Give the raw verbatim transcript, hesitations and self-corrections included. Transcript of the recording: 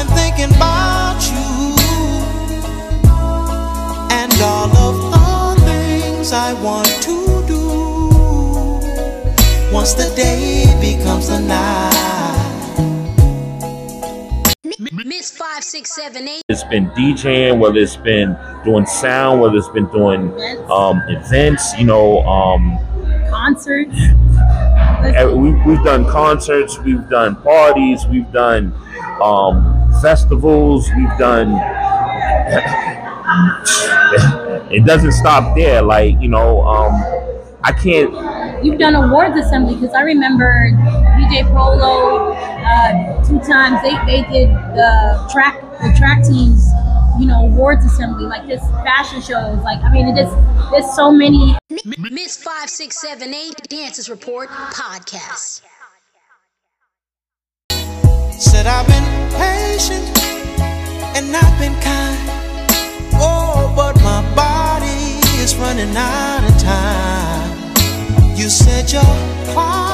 been thinking about you and all of the things I want to do. Once the day becomes the night. Miss five, six, seven, eight. It's been DJing, whether it's been doing sound, whether it's been doing um, events, you know, um, concerts. We've, we've done concerts, we've done parties, we've done um, festivals, we've done, it doesn't stop there, like, you know, um, I can't. You've done awards assembly, because I remember D J Prolo, uh, two times, they, they did the track, the track teams, you know, awards assembly, like this fashion shows, like, I mean, it just, there's so many. Miss five, six, seven, eight, Dancers Report Podcast. Said I've been patient and I've been kind. Oh, but my body is running out of time. You said you're fine.